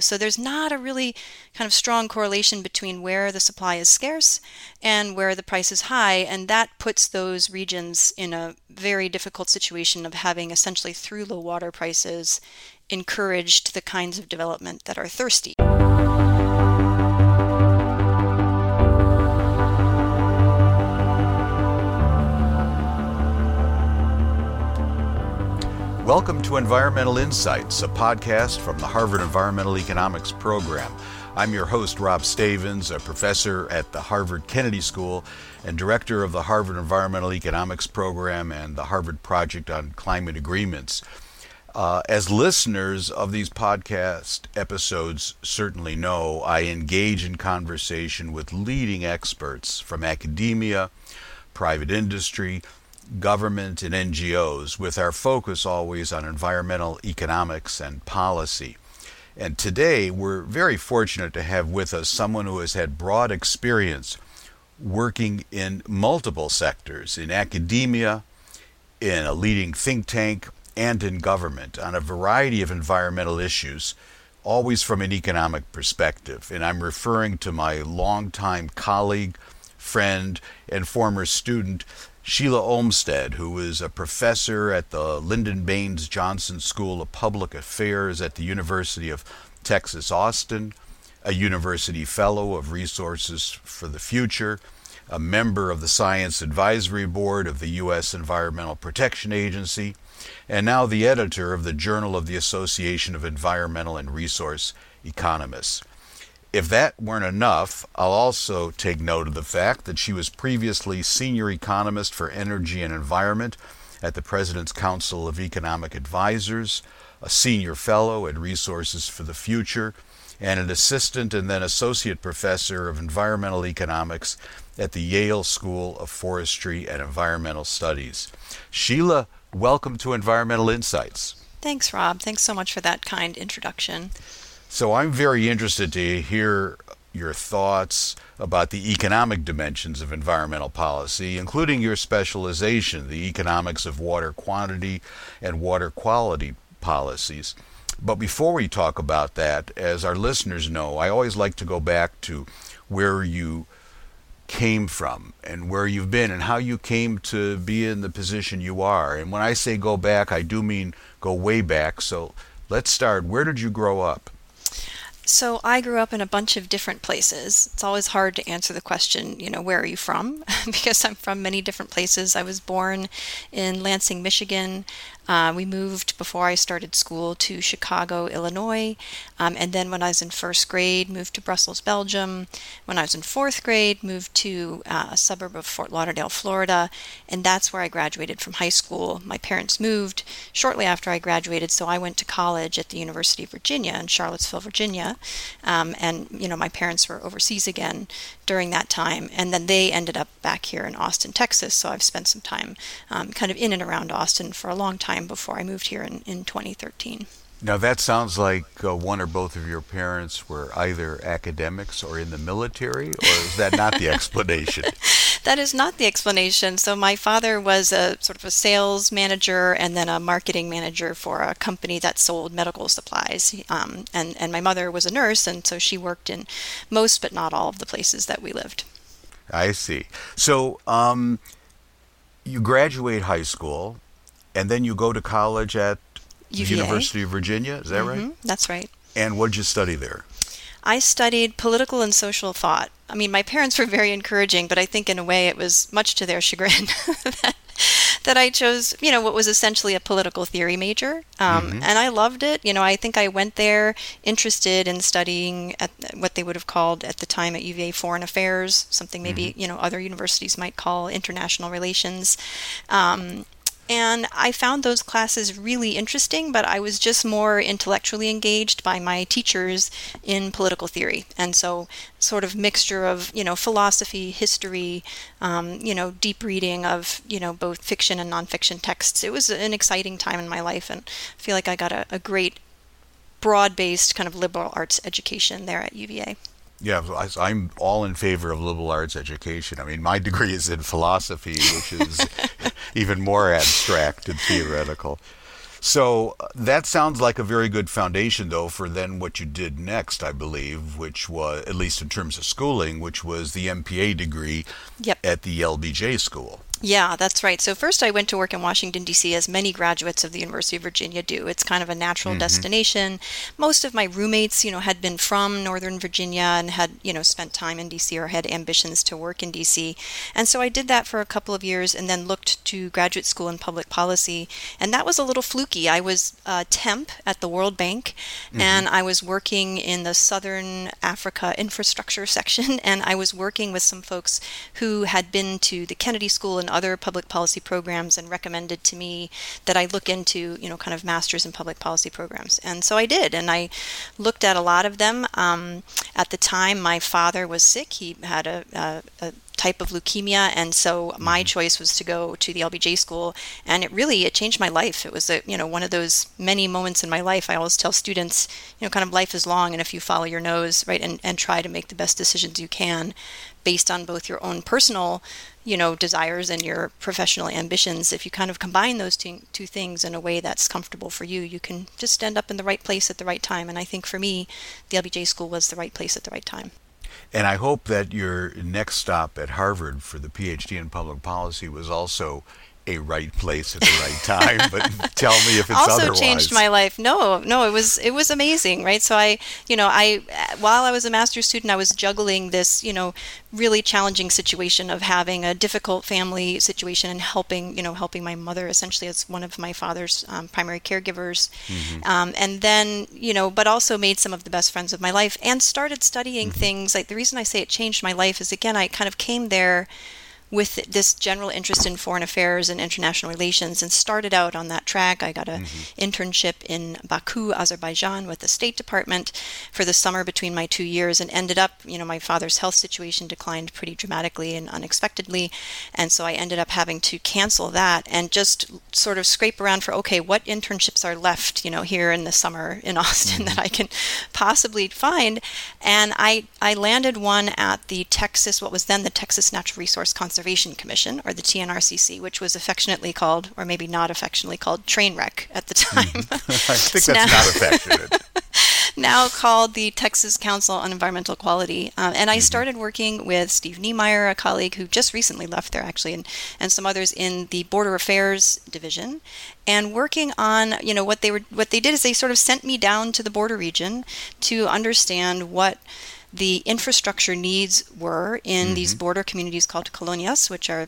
So there's not a really kind of strong correlation between where the supply is scarce and where the price is high, and that puts those regions in a very difficult situation of having essentially through low water prices encouraged the kinds of development that are thirsty. Welcome to Environmental Insights, a podcast from the Harvard Environmental Economics Program. I'm your host, Rob Stavins, a professor at the Harvard Kennedy School and director of the Harvard Environmental Economics Program and the Harvard Project on Climate Agreements. As listeners of these podcast episodes certainly know, I engage in conversation with leading experts from academia, private industry, government and NGOs, with our focus always on environmental economics and policy. And today we're very fortunate to have with us someone who has had broad experience working in multiple sectors, in academia, in a leading think tank, and in government on a variety of environmental issues, always from an economic perspective. And I'm referring to my longtime colleague, friend, and former student, Sheila Olmsted, who is a professor at the Lyndon Baines Johnson School of Public Affairs at the University of Texas, Austin, a university fellow of Resources for the Future, a member of the Science Advisory Board of the U.S. Environmental Protection Agency, and now the editor of the Journal of the Association of Environmental and Resource Economists. If that weren't enough, I'll also take note of the fact that she was previously senior economist for energy and environment at the President's Council of Economic Advisors, a senior fellow at Resources for the Future, and an assistant and then associate professor of environmental economics at the Yale School of Forestry and Environmental Studies. Sheila, welcome to Environmental Insights. Thanks, Rob. Thanks so much for that kind introduction. So I'm very interested to hear your thoughts about the economic dimensions of environmental policy, including your specialization, the economics of water quantity and water quality policies. But before we talk about that, as our listeners know, I always like to go back to where you came from and where you've been and how you came to be in the position you are. And when I say go back, I do mean go way back. So let's start. Where did you grow up? So I grew up in a bunch of different places. It's always hard to answer the question, where are you from? Because I'm from many different places. I was born in Lansing, Michigan. We moved before I started school to Chicago, Illinois. And then when I was in first grade, moved to Brussels, Belgium. When I was in fourth grade, moved to a suburb of Fort Lauderdale, Florida. And that's where I graduated from high school. My parents moved shortly after I graduated, so I went to college at the University of Virginia in Charlottesville, Virginia. And my parents were overseas again during that time. And then they ended up back here in Austin, Texas. So I've spent some time kind of in and around Austin for a long time before I moved here in 2013. Now that sounds like one or both of your parents were either academics or in the military, or is that not the explanation? That is not the explanation. So my father was a sort of a sales manager and then a marketing manager for a company that sold medical supplies. And my mother was a nurse, and so she worked in most but not all of the places that we lived. I see. So you graduate high school, and then you go to college at UVA. The University of Virginia, is that right? That's right. And what did you study there? I studied political and social thought. I mean, my parents were very encouraging, but I think in a way it was much to their chagrin that I chose, what was essentially a political theory major. And I loved it. I think I went there interested in studying at what they would have called at the time at UVA foreign affairs, something maybe, other universities might call international relations. And I found those classes really interesting, but I was just more intellectually engaged by my teachers in political theory. And so sort of mixture of, philosophy, history, deep reading of, both fiction and nonfiction texts. It was an exciting time in my life, and I feel like I got a great broad-based kind of liberal arts education there at UVA. Yeah, I'm all in favor of liberal arts education. I mean, my degree is in philosophy, which is even more abstract and theoretical. So that sounds like a very good foundation, though, for then what you did next, I believe, which was, at least in terms of schooling, which was the MPA degree at the LBJ school. Yeah, that's right. So first I went to work in Washington, D.C., as many graduates of the University of Virginia do. It's kind of a natural destination. Most of my roommates, had been from Northern Virginia and had, spent time in D.C. or had ambitions to work in D.C. And so I did that for a couple of years and then looked to graduate school in public policy. And that was a little fluky. I was a temp at the World Bank, and I was working in the Southern Africa infrastructure section. And I was working with some folks who had been to the Kennedy School and other public policy programs and recommended to me that I look into, kind of masters in public policy programs. And so I did. And I looked at a lot of them. At the time, my father was sick. He had a type of leukemia. And so my choice was to go to the LBJ school. And it changed my life. It was, one of those many moments in my life. I always tell students, kind of life is long. And if you follow your nose, right, and try to make the best decisions you can based on both your own personal desires and your professional ambitions. If you kind of combine those two things in a way that's comfortable for you, you can just end up in the right place at the right time. And I think for me, the LBJ school was the right place at the right time. And I hope that your next stop at Harvard for the PhD in public policy was also a right place at the right time, but tell me if it's also otherwise. Also changed my life. No, it was amazing, right? So I while I was a master's student, I was juggling this, really challenging situation of having a difficult family situation and helping my mother essentially as one of my father's primary caregivers, and then but also made some of the best friends of my life and started studying things. Like the reason I say it changed my life is again I kind of came there with this general interest in foreign affairs and international relations and started out on that track. I got an internship in Baku, Azerbaijan with the State Department for the summer between my 2 years and ended up, my father's health situation declined pretty dramatically and unexpectedly. And so I ended up having to cancel that and just sort of scrape around for, okay, what internships are left, here in the summer in Austin that I can possibly find. And I landed one at the Texas Natural Resource Conservation Commission, or the TNRCC, which was affectionately called, or maybe not affectionately called, Trainwreck at the time. I think that's not affectionate. Now called the Texas Council on Environmental Quality. And I started working with Steve Niemeyer, a colleague who just recently left there, actually, and some others in the Border Affairs Division. And working on, what they did is they sort of sent me down to the border region to understand what the infrastructure needs were in these border communities called colonias, which are,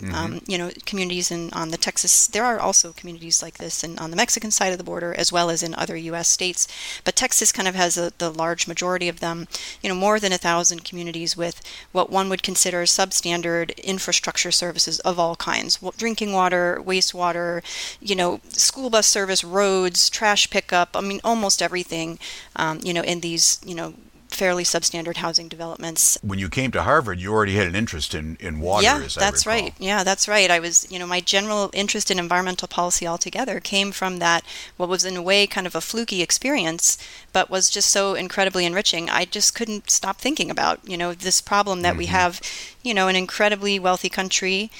communities on the Texas. There are also communities like this on the Mexican side of the border, as well as in other U.S. states. But Texas kind of has the large majority of them, more than 1,000 communities with what one would consider substandard infrastructure services of all kinds, drinking water, wastewater, school bus service, roads, trash pickup. I mean, almost everything, in these, fairly substandard housing developments. When you came to Harvard, you already had an interest in water, as I recall. Yeah, that's right. Yeah, that's right. I was, my general interest in environmental policy altogether came from that, what was in a way kind of a fluky experience, but was just so incredibly enriching. I just couldn't stop thinking about, this problem that we have, an incredibly wealthy country,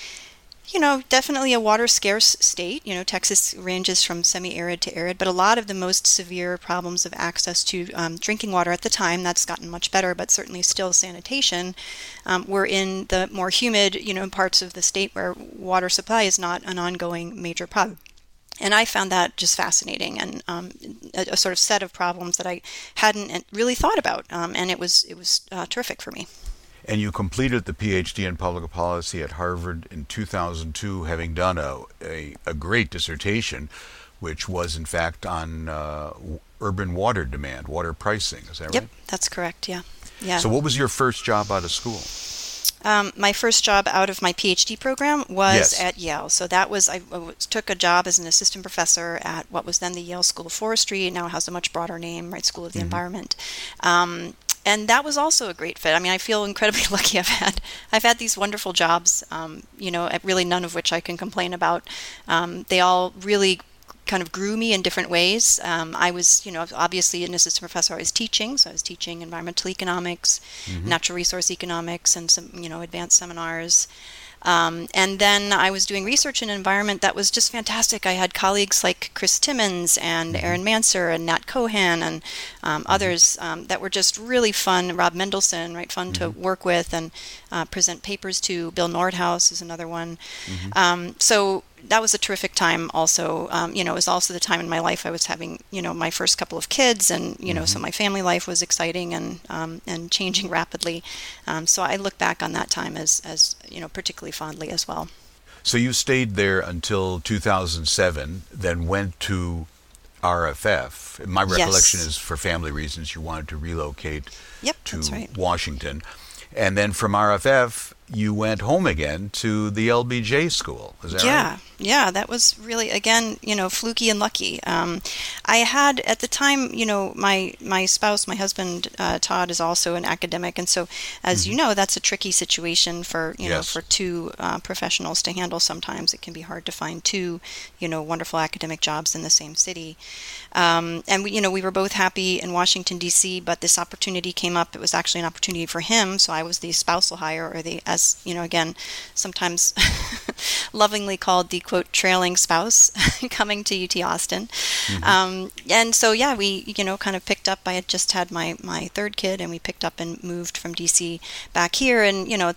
definitely a water scarce state. Texas ranges from semi-arid to arid, but a lot of the most severe problems of access to drinking water at the time, that's gotten much better, but certainly still sanitation, were in the more humid, parts of the state where water supply is not an ongoing major problem. And I found that just fascinating and a sort of set of problems that I hadn't really thought about. And it was terrific for me. And you completed the PhD in public policy at Harvard in 2002, having done a great dissertation, which was in fact on urban water demand, water pricing. Is that right? Yep, that's correct. Yeah. So, what was your first job out of school? My first job out of my PhD program was at Yale. So that was, I took a job as an assistant professor at what was then the Yale School of Forestry, now has a much broader name, right? School of the Environment. And that was also a great fit. I mean, I feel incredibly lucky. I've had these wonderful jobs, really none of which I can complain about. They all really kind of grew me in different ways. I was, obviously an assistant professor. I was teaching, environmental economics, natural resource economics, and some, advanced seminars. And then I was doing research in environment that was just fantastic. I had colleagues like Chris Timmons and Aaron Manser and Nat Cohen and others that were just really fun. Rob Mendelson, right, fun to work with and present papers to. Bill Nordhaus is another one. So that was a terrific time also. You know, it was also the time in my life I was having, you know, my first couple of kids and, you know, so my family life was exciting and changing rapidly. So I look back on that time as, you know, particularly fondly as well. So you stayed there until 2007, then went to RFF. My recollection is for family reasons you wanted to relocate to Washington. And then from RFF, you went home again to the LBJ school. Is that right? Yeah, that was really, again, you know, fluky and lucky. I had, at the time, you know, my spouse, my husband, Todd, is also an academic. And so, as you know, that's a tricky situation for, you know, for two professionals to handle. Sometimes it can be hard to find two, you know, wonderful academic jobs in the same city. And, we, you know, we were both happy in Washington, D.C., but this opportunity came up. It was actually an opportunity for him. So I was the spousal hire, or the, as you know, again, sometimes lovingly called the quote trailing spouse, coming to UT Austin. And so, yeah, we, you know, kind of picked up. I had just had my third kid, and we picked up and moved from DC back here. And, you know,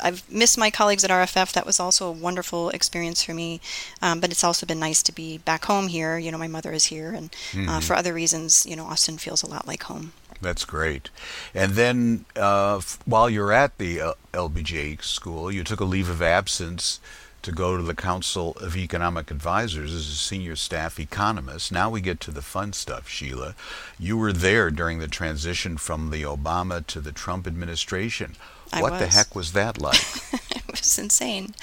I've missed my colleagues at RFF. That was also a wonderful experience for me. But it's also been nice to be back home here. You know, my mother is here, and for other reasons, you know, Austin feels a lot like home. That's great. And then while you're at the LBJ school, you took a leave of absence to go to the Council of Economic Advisors as a senior staff economist. Now we get to the fun stuff, Sheila. You were there during the transition from the Obama to the Trump administration. What the heck was that like? It was insane.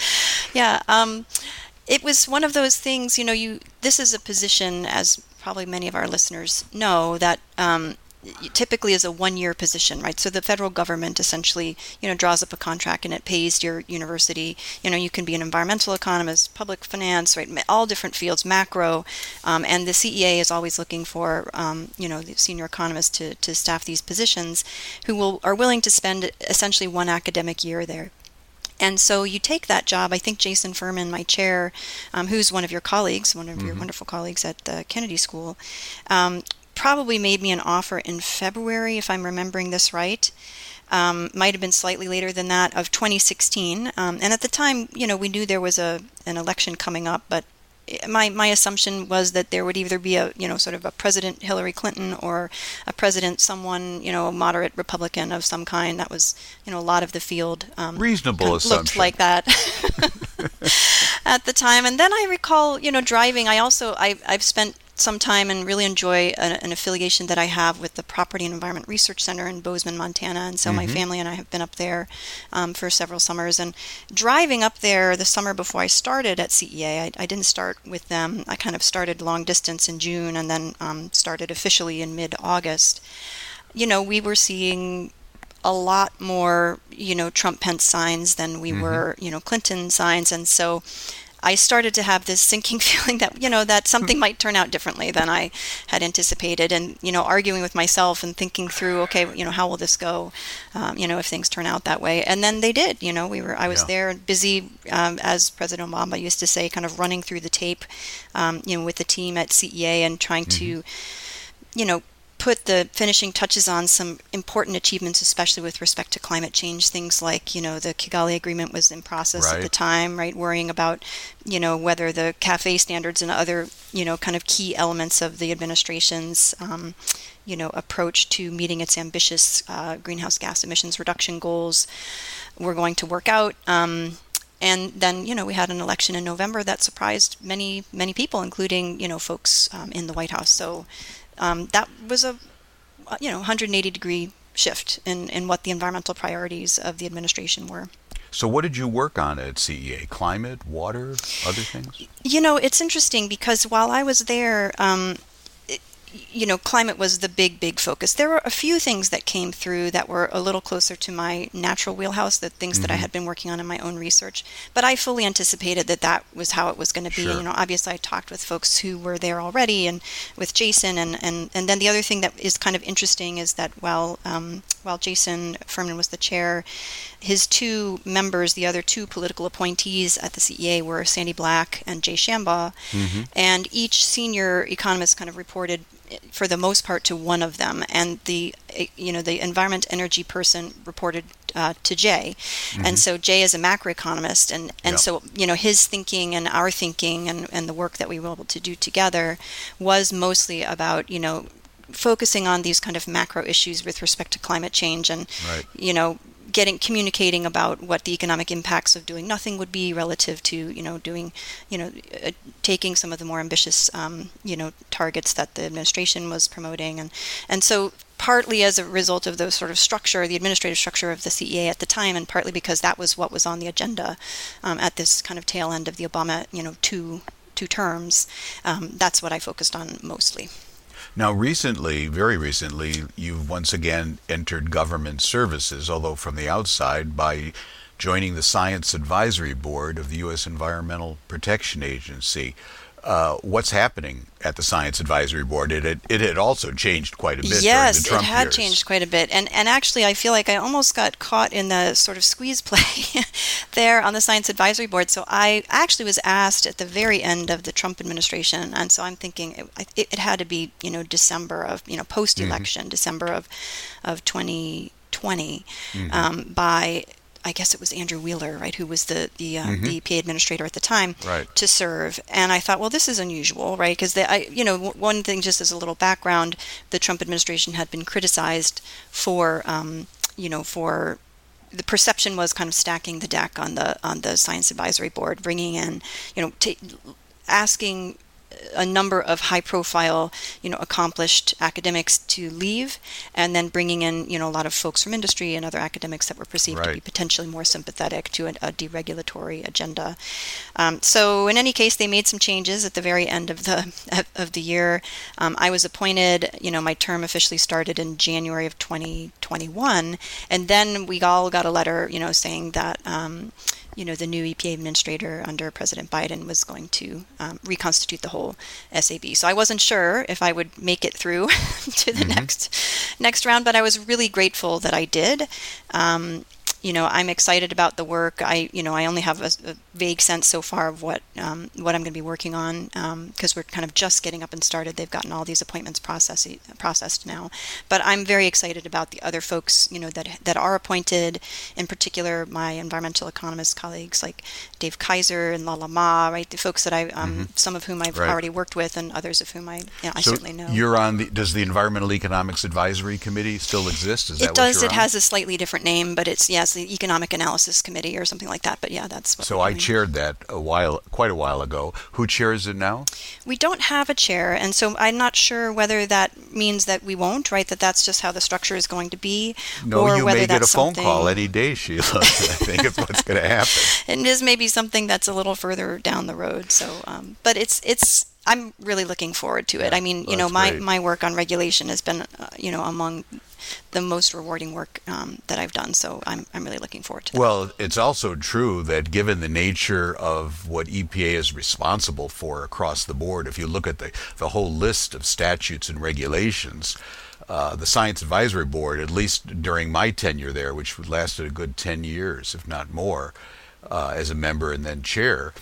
Yeah. It was one of those things, you know, this is a position, as probably many of our listeners know, that typically is a one-year position, right? So the federal government essentially, you know, draws up a contract and it pays your university. You know, you can be an environmental economist, public finance, right? All different fields, macro. And the CEA is always looking for, you know, the senior economists to staff these positions who are willing to spend essentially one academic year there. And so you take that job. I think Jason Furman, my chair, who's one of your colleagues, one of your wonderful colleagues at the Kennedy School, probably made me an offer in February, if I'm remembering this right. Might have been slightly later than that, of 2016. And at the time, you know, we knew there was an election coming up, but my assumption was that there would either be a, you know, sort of a President Hillary Clinton or a president, someone, you know, a moderate Republican of some kind. That was, you know, a lot of the field reasonable assumption. Looked like that at the time. And then I recall, you know, driving. I've spent some time and really enjoy an affiliation that I have with the Property and Environment Research Center in Bozeman, Montana. And so my family and I have been up there for several summers. And driving up there the summer before I started at CEA, I didn't start with them. I kind of started long distance in June and then started officially in mid-August. You know, we were seeing a lot more, you know, Trump-Pence signs than we were, you know, Clinton signs. And so I started to have this sinking feeling that, you know, that something might turn out differently than I had anticipated, and, you know, arguing with myself and thinking through, okay, you know, how will this go, you know, if things turn out that way. And then they did, you know, I was there busy, as President Obama used to say, kind of running through the tape, you know, with the team at CEA and trying to, you know, put the finishing touches on some important achievements, especially with respect to climate change. Things like, you know, the Kigali Agreement was in process at the time, right? Worrying about, you know, whether the CAFE standards and other, you know, kind of key elements of the administration's, you know, approach to meeting its ambitious greenhouse gas emissions reduction goals were going to work out. And then, you know, we had an election in November that surprised many, many people, including, you know, folks in the White House. So that was a, you know, 180-degree shift in what the environmental priorities of the administration were. So what did you work on at CEA? Climate, water, other things? You know, it's interesting because while I was there, you know, climate was the big, big focus. There were a few things that came through that were a little closer to my natural wheelhouse, the things that I had been working on in my own research. But I fully anticipated that was how it was going to be. You know, obviously I talked with folks who were there already and with Jason. And then the other thing that is kind of interesting is that while while Jason Furman was the chair, his two members, the other two political appointees at the CEA were Sandy Black and Jay Shambaugh, mm-hmm. and each senior economist kind of reported for the most part to one of them, and the environment energy person reported to Jay, mm-hmm. and so Jay is a macroeconomist, and yep. so his thinking and our thinking and the work that we were able to do together was mostly about focusing on these kind of macro issues with respect to climate change and right. Communicating about what the economic impacts of doing nothing would be relative to taking some of the more ambitious targets that the administration was promoting, and so partly as a result of the sort of structure, the administrative structure of the CEA at the time, and partly because that was what was on the agenda at this kind of tail end of the Obama two terms, that's what I focused on mostly. Now, very recently, you've once again entered government services, although from the outside, by joining the Science Advisory Board of the U.S. Environmental Protection Agency. What's happening at the Science Advisory Board? It had also changed quite a bit. Yes, during the Trump it had years. Changed quite a bit, and actually, I feel like I almost got caught in the sort of squeeze play there on the Science Advisory Board. So I actually was asked at the very end of the Trump administration, and so I'm thinking it had to be December of post election, mm-hmm. December of 2020, mm-hmm. By. I guess it was Andrew Wheeler, right, who was the EPA administrator at the time, right. to serve. And I thought, well, this is unusual, right? Because one thing, just as a little background, the Trump administration had been criticized for, for the perception was kind of stacking the deck on the Science Advisory Board, bringing in, asking a number of high-profile, accomplished academics to leave, and then bringing in, a lot of folks from industry and other academics that were perceived right. to be potentially more sympathetic to a deregulatory agenda. So, in any case, they made some changes at the very end of the year. I was appointed. My term officially started in January of 2021, and then we all got a letter, saying that. The new EPA administrator under President Biden was going to reconstitute the whole SAB. So I wasn't sure if I would make it through to the mm-hmm. next round, but I was really grateful that I did. I'm excited about the work. I only have a vague sense so far of what I'm going to be working on, because we're kind of just getting up and started. They've gotten all these appointments processed now, but I'm very excited about the other folks that are appointed. In particular, my environmental economist colleagues like Dave Kaiser and Lala Ma, right? The folks that I mm-hmm. some of whom I've right. already worked with, and others of whom I certainly know. You're on does the Environmental Economics Advisory Committee still exist? Is that it does. What you're it on? Has a slightly different name, but it's the Economic Analysis Committee or something like that, but yeah, that's what. So I chaired that quite a while ago. Who chairs it now? We don't have a chair, and so I'm not sure whether that means that we won't, right? That's just how the structure is going to be. No, or you whether may get a phone call any day, Sheila. I think is what's going to happen. And this may be something that's a little further down the road. So, but it's. I'm really looking forward to it. Yeah, I mean, my work on regulation has been, among the most rewarding work that I've done. So I'm really looking forward to that. Well, it's also true that given the nature of what EPA is responsible for across the board, if you look at the whole list of statutes and regulations, the Science Advisory Board, at least during my tenure there, which lasted a good 10 years, if not more, as a member and then chair,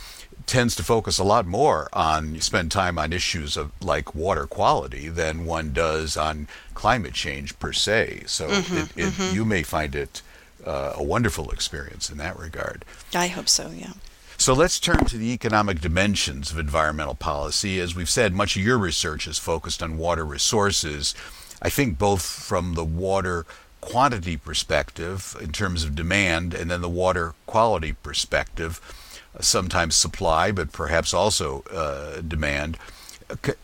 tends to focus a lot more on spend time on issues of like water quality than one does on climate change per se. So mm-hmm, you may find it a wonderful experience in that regard. I hope so, yeah. So let's turn to the economic dimensions of environmental policy. As we've said, much of your research is focused on water resources, I think both from the water quantity perspective in terms of demand and then the water quality perspective. Sometimes supply, but perhaps also demand.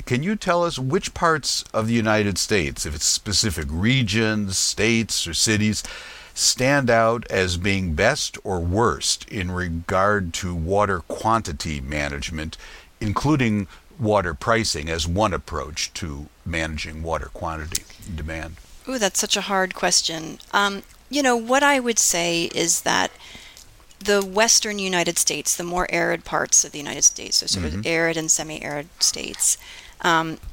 Can you tell us which parts of the United States, if it's specific regions, states, or cities, stand out as being best or worst in regard to water quantity management, including water pricing as one approach to managing water quantity and demand? Ooh, that's such a hard question. What I would say is that the western United States, the more arid parts of the United States, so sort of arid and semi-arid states,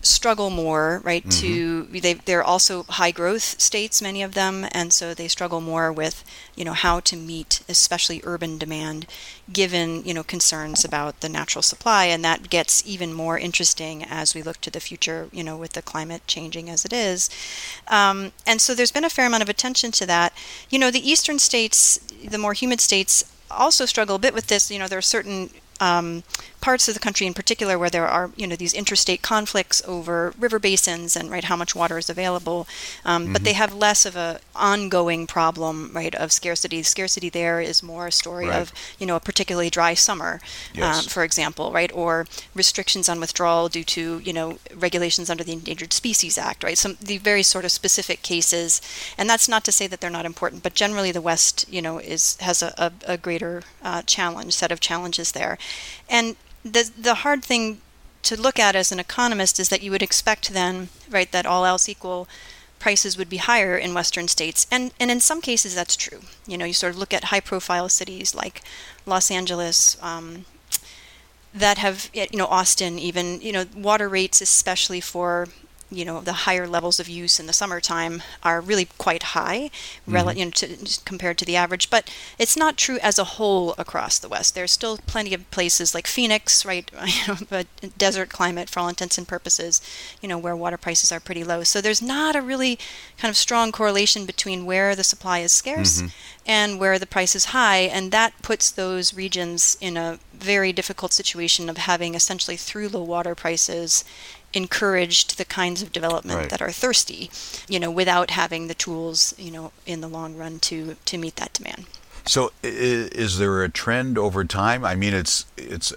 struggle more, right? Mm-hmm. They're also high growth states, many of them, and so they struggle more with, you know, how to meet especially urban demand, given, you know, concerns about the natural supply. And that gets even more interesting as we look to the future, you know, with the climate changing as it is. And so there's been a fair amount of attention to that. You know, the eastern states, the more humid states, also struggle a bit with this. You know, there are certain parts of the country in particular where there are, you know, these interstate conflicts over river basins and, right, how much water is available. Mm-hmm. But they have less of a ongoing problem, right, of scarcity. Scarcity there is more a story right. of, you know, a particularly dry summer, yes. For example, right, or restrictions on withdrawal due to, you know, regulations under the Endangered Species Act, right, some the very sort of specific cases. And that's not to say that they're not important, but generally the West, you know, has a greater set of challenges there. And the hard thing to look at as an economist is that you would expect then, right, that all else equal, prices would be higher in Western states. And in some cases, that's true. You know, you sort of look at high-profile cities like Los Angeles, that have, you know, Austin even, you know, water rates, especially for, you know, the higher levels of use in the summertime are really quite high, mm-hmm. you know, compared to the average. But it's not true as a whole across the West. There's still plenty of places like Phoenix, right, you know, but desert climate for all intents and purposes, you know, where water prices are pretty low. So there's not a really kind of strong correlation between where the supply is scarce mm-hmm. and where the price is high. And that puts those regions in a very difficult situation of having essentially through low water prices encouraged the kinds of development right. that are thirsty, you know, without having the tools, you know, in the long run to meet that demand. So is there a trend over time? I mean, it's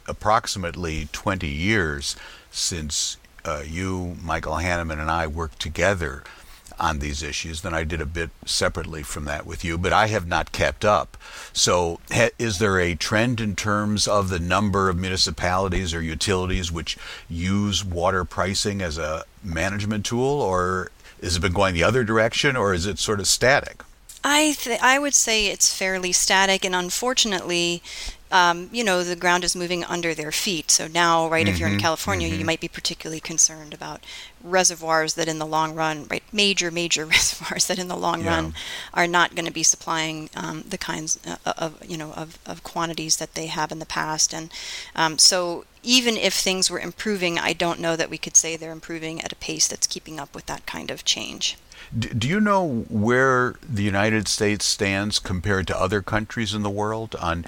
approximately 20 years since you, Michael Hanneman, and I worked together on these issues. Then I did a bit separately from that with you, but I have not kept up. So is there a trend in terms of the number of municipalities or utilities which use water pricing as a management tool, or has it been going the other direction, or is it sort of static? I would say it's fairly static, and unfortunately, you know, the ground is moving under their feet. So now, right, mm-hmm, if you're in California, mm-hmm. you might be particularly concerned about reservoirs that in the long run, right, major reservoirs that in the long yeah. run are not going to be supplying the kinds of, you know, of quantities that they have in the past. And so even if things were improving, I don't know that we could say they're improving at a pace that's keeping up with that kind of change. Do you know where the United States stands compared to other countries in the world on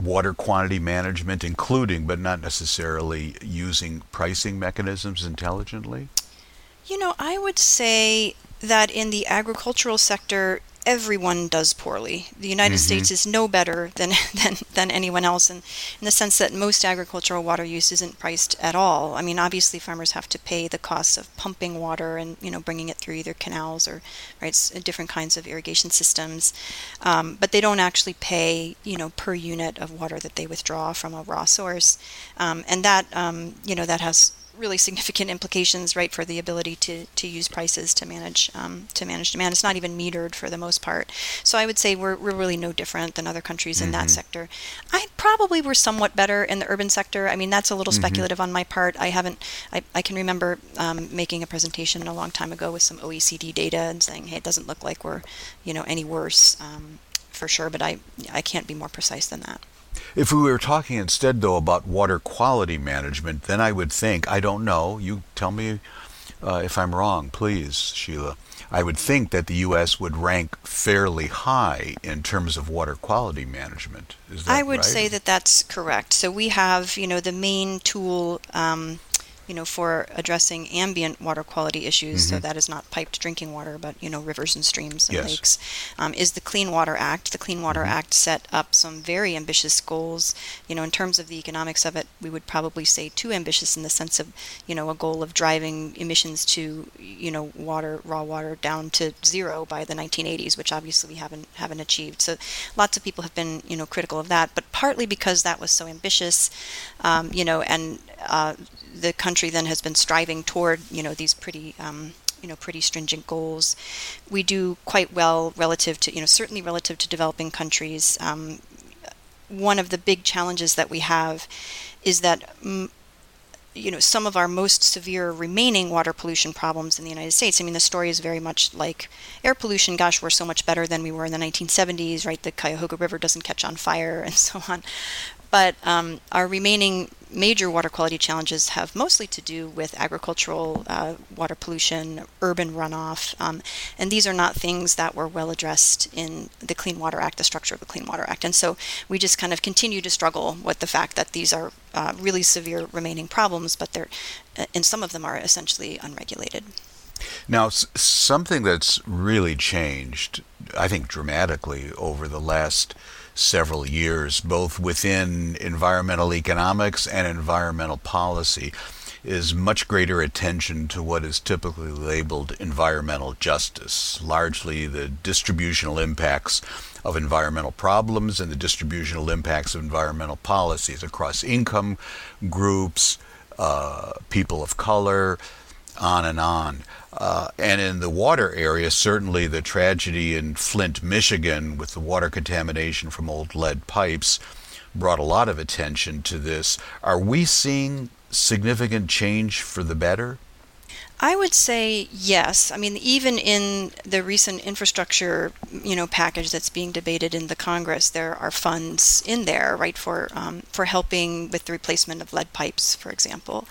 water quantity management, including but not necessarily using pricing mechanisms intelligently? You know, I would say that in the agricultural sector, everyone does poorly. The United mm-hmm. States is no better than anyone else in the sense that most agricultural water use isn't priced at all. I mean, obviously farmers have to pay the costs of pumping water and, you know, bringing it through either canals or, right, different kinds of irrigation systems. But they don't actually pay, you know, per unit of water that they withdraw from a raw source. And that, you know, that has really significant implications, right, for the ability to use prices to manage demand. It's not even metered for the most part. So I would say we're really no different than other countries mm-hmm. in that sector. I probably were somewhat better in the urban sector. I mean, that's a little mm-hmm. speculative on my part. I can remember making a presentation a long time ago with some OECD data and saying, hey, it doesn't look like we're, you know, any worse for sure, but I can't be more precise than that. If we were talking instead, though, about water quality management, then I would think, I don't know, you tell me if I'm wrong, please, Sheila, I would think that the U.S. would rank fairly high in terms of water quality management. Is that right? I would say that that's correct. So we have, you know, the main tool you know, for addressing ambient water quality issues, mm-hmm. so that is not piped drinking water, but, you know, rivers and streams and yes. lakes, is the Clean Water Act. The Clean Water mm-hmm. Act set up some very ambitious goals. You know, in terms of the economics of it, we would probably say too ambitious in the sense of, you know, a goal of driving emissions to, you know, water, raw water down to zero by the 1980s, which obviously we haven't achieved. So lots of people have been, you know, critical of that, but partly because that was so ambitious, you know, and the country then has been striving toward, you know, these pretty stringent goals. We do quite well relative to, you know, certainly relative to developing countries. One of the big challenges that we have is that some of our most severe remaining water pollution problems in the United States. I mean, the story is very much like air pollution. Gosh, we're so much better than we were in the 1970s, right? The Cuyahoga River doesn't catch on fire and so on. But our remaining major water quality challenges have mostly to do with agricultural water pollution, urban runoff, and these are not things that were well addressed in the Clean Water Act, the structure of the Clean Water Act. And so we just kind of continue to struggle with the fact that these are really severe remaining problems, but they're, and some of them are essentially unregulated. Now, something that's really changed, I think, dramatically over the last several years, both within environmental economics and environmental policy, is much greater attention to what is typically labeled environmental justice, largely the distributional impacts of environmental problems and the distributional impacts of environmental policies across income groups, people of color, on and on. And in the water area, certainly the tragedy in Flint, Michigan, with the water contamination from old lead pipes, brought a lot of attention to this. Are we seeing significant change for the better? I would say yes. I mean, even in the recent infrastructure, package that's being debated in the Congress, there are funds in there, right, for helping with the replacement of lead pipes, for example.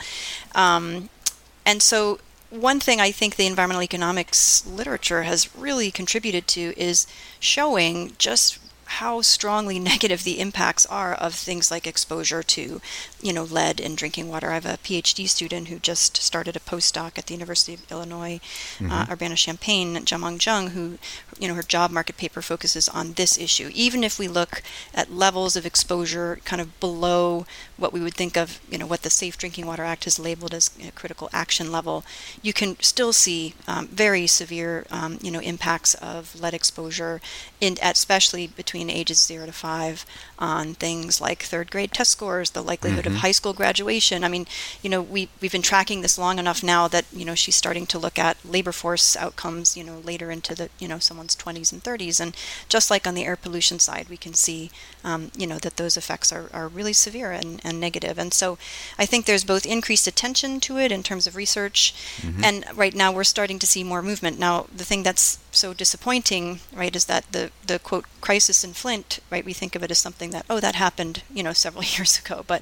And so one thing I think the environmental economics literature has really contributed to is showing just how strongly negative the impacts are of things like exposure to, lead in drinking water. I have a PhD student who just started a postdoc at the University of Illinois, Urbana-Champaign, Jamang Jung, who, her job market paper focuses on this issue. Even if we look at levels of exposure kind of below what we would think of, what the Safe Drinking Water Act has labeled as a critical action level, you can still see very severe, impacts of lead exposure, especially between ages 0 to 5, on things like third grade test scores, the likelihood of high school graduation. I mean, we've been tracking this long enough now that, she's starting to look at labor force outcomes, later into the, someone's 20s and 30s. And just like on the air pollution side, we can see, that those effects are really severe and negative. And so I think there's both increased attention to it in terms of research, and right now we're starting to see more movement. Now, the thing that's so disappointing, right, is that the quote, crisis in Flint, right, we think of it as something that, that happened, several years ago, but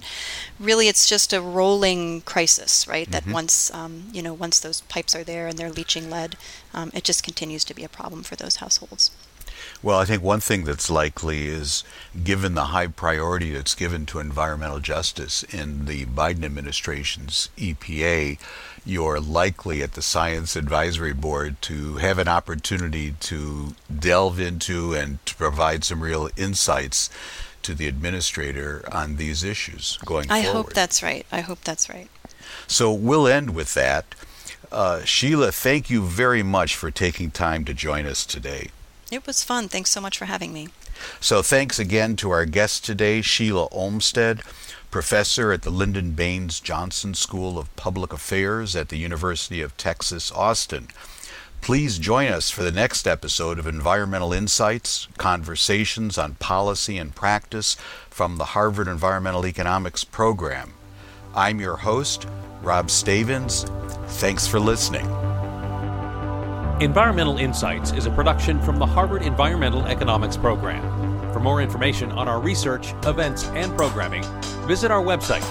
really it's just a rolling crisis, right, that once those pipes are there and they're leaching lead, it just continues to be a problem for those households. Well, I think one thing that's likely is, given the high priority that's given to environmental justice in the Biden administration's EPA, you're likely at the Science Advisory Board to have an opportunity to delve into and to provide some real insights to the administrator on these issues going forward. I hope that's right. So we'll end with that. Sheila, thank you very much for taking time to join us today. It was fun. Thanks so much for having me. So thanks again to our guest today, Sheila Olmsted, professor at the Lyndon Baines Johnson School of Public Affairs at the University of Texas, Austin. Please join us for the next episode of Environmental Insights, Conversations on Policy and Practice from the Harvard Environmental Economics Program. I'm your host, Rob Stavins. Thanks for listening. Environmental Insights is a production from the Harvard Environmental Economics Program. For more information on our research, events, and programming, visit our website,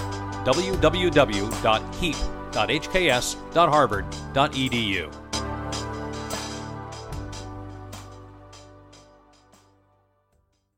www.heap.hks.harvard.edu.